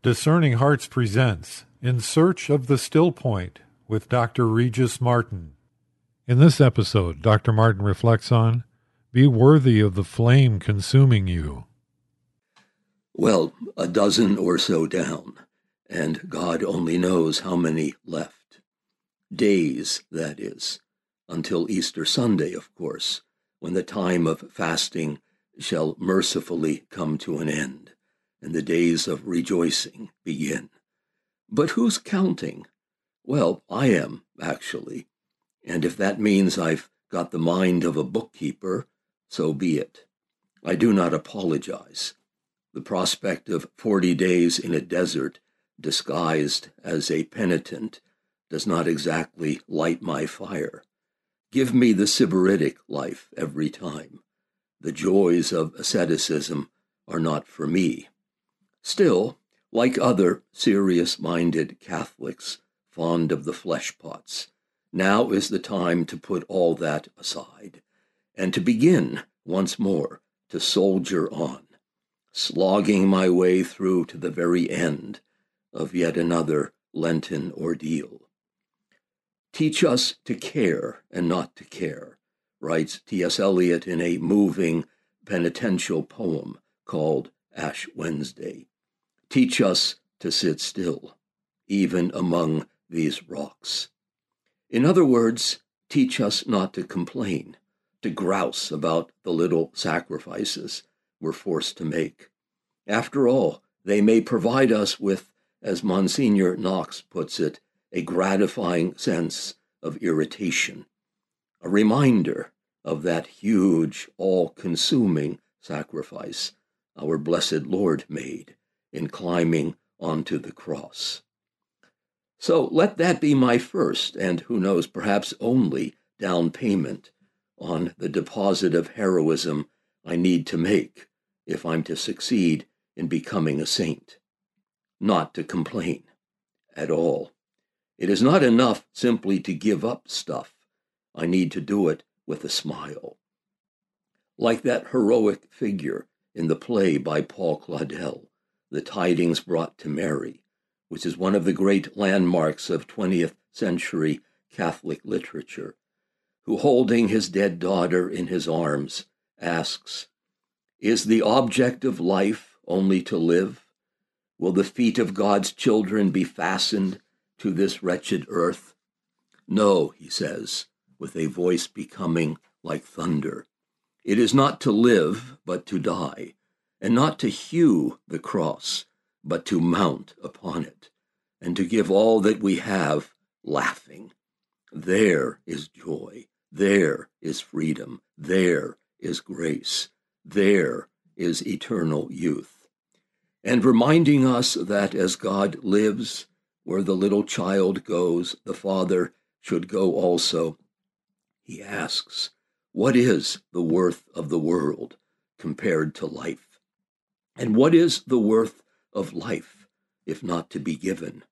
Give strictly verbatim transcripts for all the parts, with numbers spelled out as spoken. Discerning Hearts presents In Search of the Still Point with Doctor Regis Martin. In this episode, Doctor Martin reflects on Be Worthy of the Flame Consuming You. Well, a dozen or so down, and God only knows how many left. Days, that is, until Easter Sunday, of course, when the time of fasting shall mercifully come to an end, and the days of rejoicing begin. But who's counting? Well, I am, actually. And if that means I've got the mind of a bookkeeper, so be it. I do not apologize. The prospect of forty days in a desert, disguised as a penitent, does not exactly light my fire. Give me the sybaritic life every time. The joys of asceticism are not for me. Still, like other serious-minded Catholics fond of the flesh pots, now is the time to put all that aside, and to begin once more to soldier on, slogging my way through to the very end of yet another Lenten ordeal. Teach us to care and not to care, writes T S Eliot in a moving penitential poem called Ash Wednesday. Teach us to sit still, even among these rocks. In other words, teach us not to complain, to grouse about the little sacrifices we're forced to make. After all, they may provide us with, as Monsignor Knox puts it, a gratifying sense of irritation, a reminder of that huge, all-consuming sacrifice our blessed Lord made in climbing onto the cross. So let that be my first, and who knows, perhaps only, down payment on the deposit of heroism I need to make if I'm to succeed in becoming a saint. Not to complain at all. It is not enough simply to give up stuff. I need to do it with a smile. Like that heroic figure in the play by Paul Claudel, The Tidings Brought to Mary, which is one of the great landmarks of twentieth century Catholic literature, who, holding his dead daughter in his arms, asks, "Is the object of life only to live? Will the feet of God's children be fastened to this wretched earth? No," he says, with a voice becoming like thunder. "It is not to live, but to die, and not to hew the cross, but to mount upon it, and to give all that we have, laughing. There is joy, there is freedom, there is grace, there is eternal youth." And reminding us that as God lives, where the little child goes, the Father should go also, he asks, what is the worth of the world compared to life? And what is the worth of life if not to be given?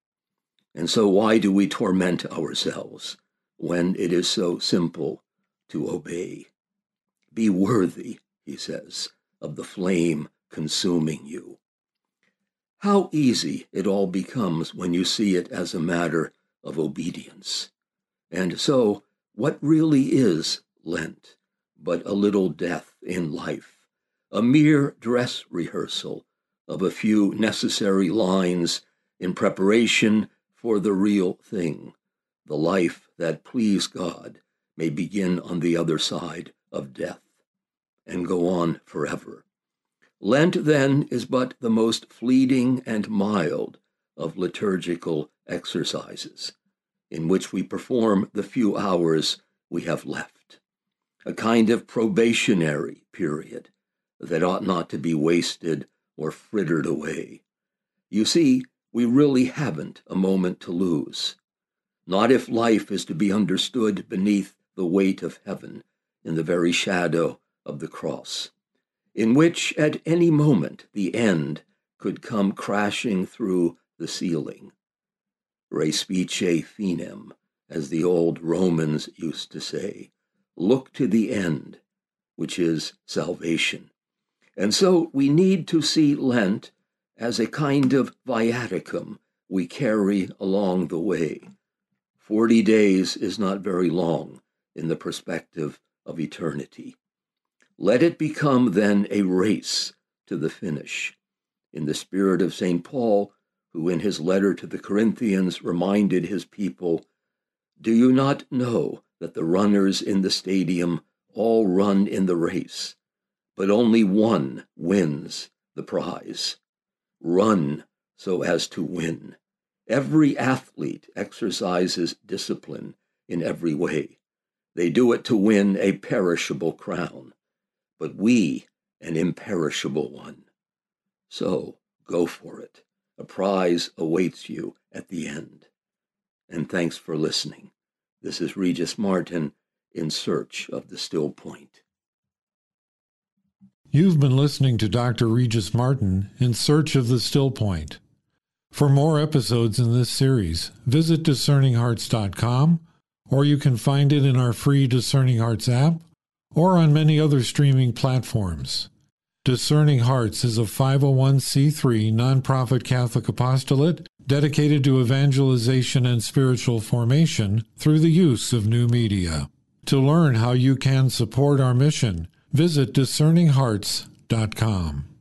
And so why do we torment ourselves when it is so simple to obey? Be worthy, he says, of the flame consuming you. How easy it all becomes when you see it as a matter of obedience. And so, what really is Lent, but a little death in life, a mere dress rehearsal of a few necessary lines in preparation for the real thing, the life that, please God, may begin on the other side of death and go on forever. Lent, then, is but the most fleeting and mild of liturgical exercises, in which we perform the few hours we have left, a kind of probationary period that ought not to be wasted or frittered away. You see, we really haven't a moment to lose. Not if life is to be understood beneath the weight of heaven in the very shadow of the cross, in which at any moment the end could come crashing through the ceiling. Respice finem, as the old Romans used to say, look to the end, which is salvation. And so we need to see Lent as a kind of viaticum we carry along the way. Forty days is not very long in the perspective of eternity. Let it become then a race to the finish. In the spirit of Saint Paul, who in his letter to the Corinthians reminded his people, "Do you not know that the runners in the stadium all run in the race, but only one wins the prize? Run so as to win." Every athlete exercises discipline in every way. They do it to win a perishable crown, but we an imperishable one. So go for it. A prize awaits you at the end. And thanks for listening. This is Regis Martin in search of the still point. You've been listening to Doctor Regis Martin in search of the still point. For more episodes in this series, visit discerning hearts dot com, or you can find it in our free Discerning Hearts app or on many other streaming platforms. Discerning Hearts is a five oh one c three nonprofit Catholic apostolate dedicated to evangelization and spiritual formation through the use of new media. To learn how you can support our mission, visit discerning hearts dot com.